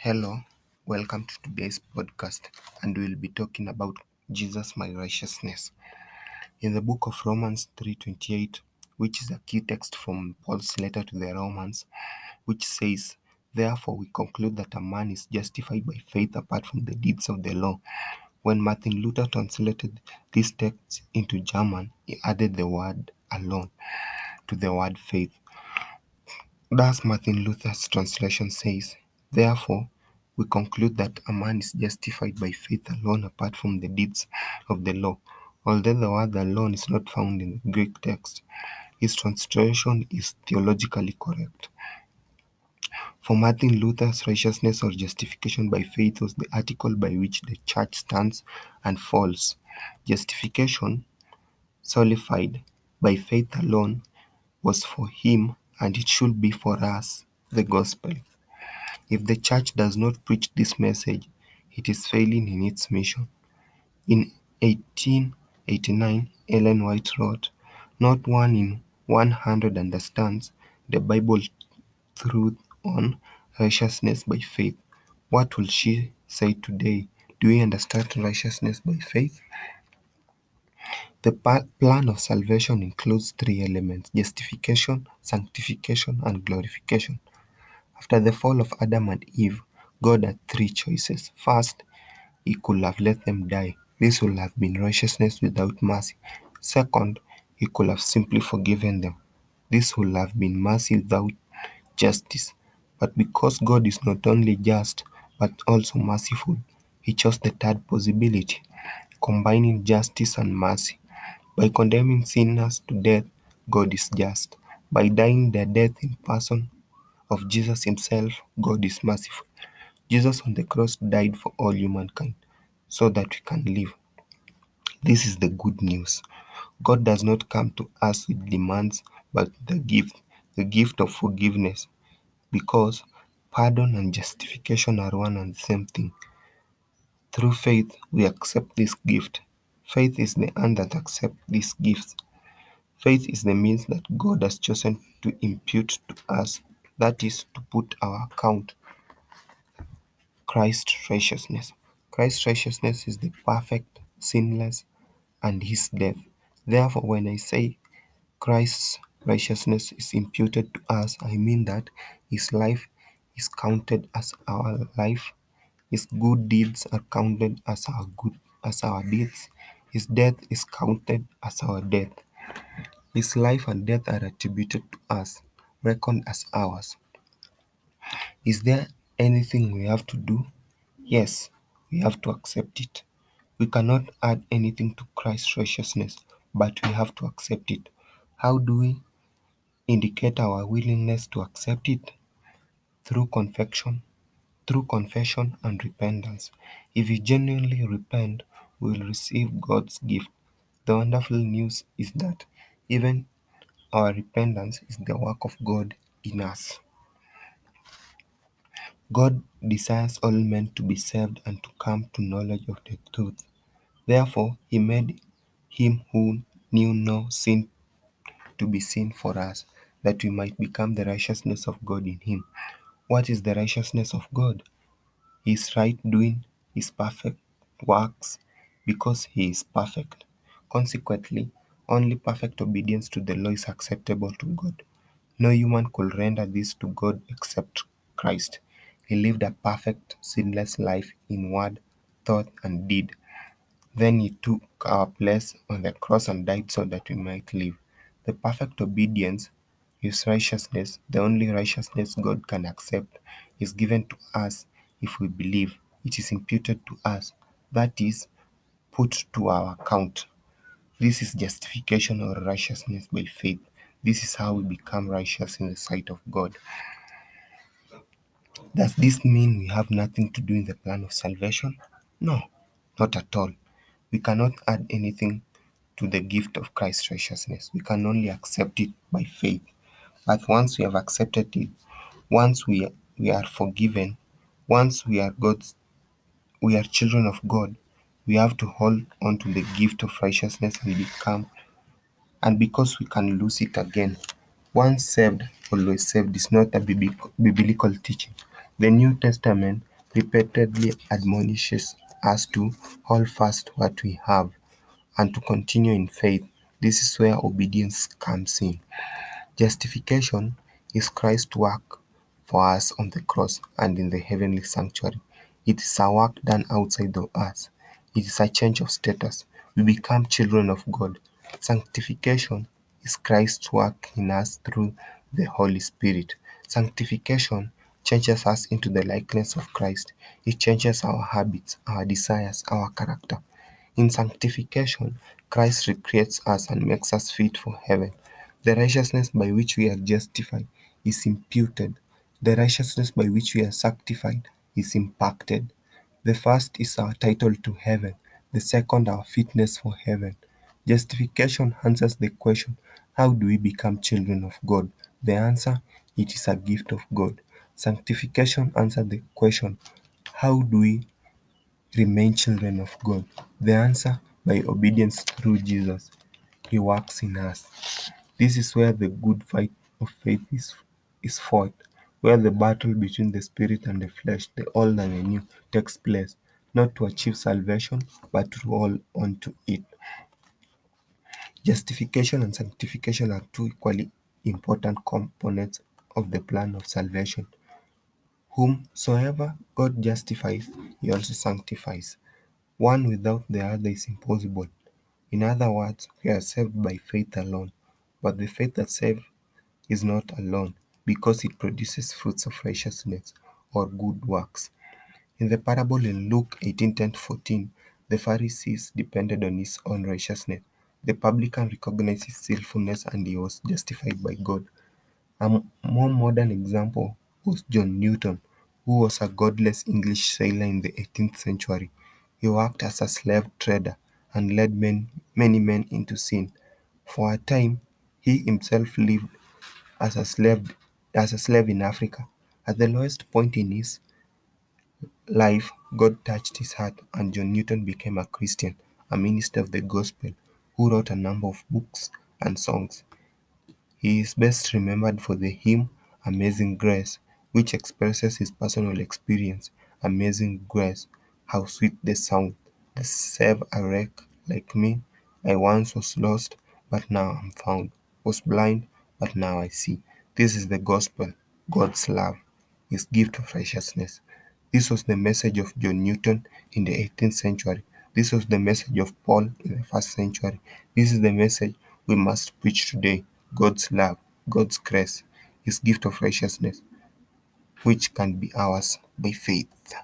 Hello, welcome to today's podcast, and we'll be talking about Jesus my righteousness. In the book of Romans 3:28, which is a key text from Paul's letter to the Romans, which says, "Therefore we conclude that a man is justified by faith apart from the deeds of the law." When Martin Luther translated this text into German, he added the word alone to the word faith. Thus Martin Luther's translation says, "Therefore, we conclude that a man is justified by faith alone apart from the deeds of the law." Although the word alone is not found in the Greek text, his translation is theologically correct. For Martin Luther's righteousness or justification by faith was the article by which the church stands and falls. Justification, solidified by faith alone, was for him, and it should be for us, the gospel. If the church does not preach this message, it is failing in its mission. In 1889, Ellen White wrote, "Not one in 100 understands the Bible truth on righteousness by faith." What will she say today? Do we understand righteousness by faith? The plan of salvation includes three elements: justification, sanctification, and glorification. After the fall of Adam and Eve, God had three choices. First, he could have let them die. This would have been righteousness without mercy. Second, he could have simply forgiven them. This would have been mercy without justice. But because God is not only just, but also merciful, he chose the third possibility, combining justice and mercy. By condemning sinners to death, God is just. By dying their death in person of Jesus himself, God is merciful. Jesus on the cross died for all humankind so that we can live. This is the good news. God does not come to us with demands, but the gift of forgiveness, because pardon and justification are one and the same thing. Through faith, we accept this gift. Faith is the hand that accepts these gifts. Faith is the means that God has chosen to impute to us, that is, to put our account, Christ's righteousness. Christ's righteousness is the perfect, sinless, and his death. Therefore, when I say Christ's righteousness is imputed to us, I mean that his life is counted as our life, his good deeds are counted as our deeds, his death is counted as our death. His life and death are attributed to us, reckoned as ours. Is there anything we have to do? Yes, we have to accept it. We cannot add anything to Christ's righteousness, but we have to accept it. How do we indicate our willingness to accept it? Through confession and repentance. If we genuinely repent, we will receive God's gift. The wonderful news is that even our repentance is the work of God in us. God desires all men to be saved and to come to knowledge of the truth. Therefore, he made him who knew no sin to be sin for us, that we might become the righteousness of God in him. What is the righteousness of God? His right doing, his perfect works, because he is perfect. Consequently, only perfect obedience to the law is acceptable to God. No human could render this to God except Christ. He lived a perfect, sinless life in word, thought, and deed. Then he took our place on the cross and died so that we might live. The perfect obedience, his righteousness, the only righteousness God can accept, is given to us if we believe. It is imputed to us, that is, put to our account. This is justification or righteousness by faith. This is how we become righteous in the sight of God. Does this mean we have nothing to do in the plan of salvation? No, not at all. We cannot add anything to the gift of Christ's righteousness. We can only accept it by faith. But once we have accepted it, once we are forgiven, once we are children of God, we have to hold on to the gift of righteousness because we can lose it again. Once saved, always saved is not a biblical teaching. The New Testament repeatedly admonishes us to hold fast what we have and to continue in faith. This is where obedience comes in. Justification is Christ's work for us on the cross and in the heavenly sanctuary. It is a work done outside of us. It is a change of status. We become children of God. Sanctification is Christ's work in us through the Holy Spirit. Sanctification changes us into the likeness of Christ. It changes our habits, our desires, our character. In sanctification, Christ recreates us and makes us fit for heaven. The righteousness by which we are justified is imputed. The righteousness by which we are sanctified is impacted. The first is our title to heaven. The second, our fitness for heaven. Justification answers the question, how do we become children of God? The answer, it is a gift of God. Sanctification answers the question, how do we remain children of God? The answer, by obedience through Jesus. He works in us. This is where the good fight of faith is fought, where the battle between the spirit and the flesh, the old and the new, takes place, not to achieve salvation, but to hold on to it. Justification and sanctification are two equally important components of the plan of salvation. Whomsoever God justifies, he also sanctifies. One without the other is impossible. In other words, we are saved by faith alone, but the faith that saves is not alone, because it produces fruits of righteousness or good works. In the parable in Luke 18:10-14, the Pharisees depended on his own righteousness. The publican recognized his sinfulness and he was justified by God. A more modern example was John Newton, who was a godless English sailor in the 18th century. He worked as a slave trader and led many men into sin. For a time, he himself lived as a slave in Africa. At the lowest point in his life, God touched his heart and John Newton became a Christian, a minister of the gospel, who wrote a number of books and songs. He is best remembered for the hymn Amazing Grace, which expresses his personal experience. Amazing grace, how sweet the sound that saved a wreck like me. I once was lost, but now I'm found. Was blind, but now I see. This is the gospel, God's love, his gift of righteousness. This was the message of John Newton in the 18th century. This was the message of Paul in the first century. This is the message we must preach today. God's love, God's grace, his gift of righteousness, which can be ours by faith.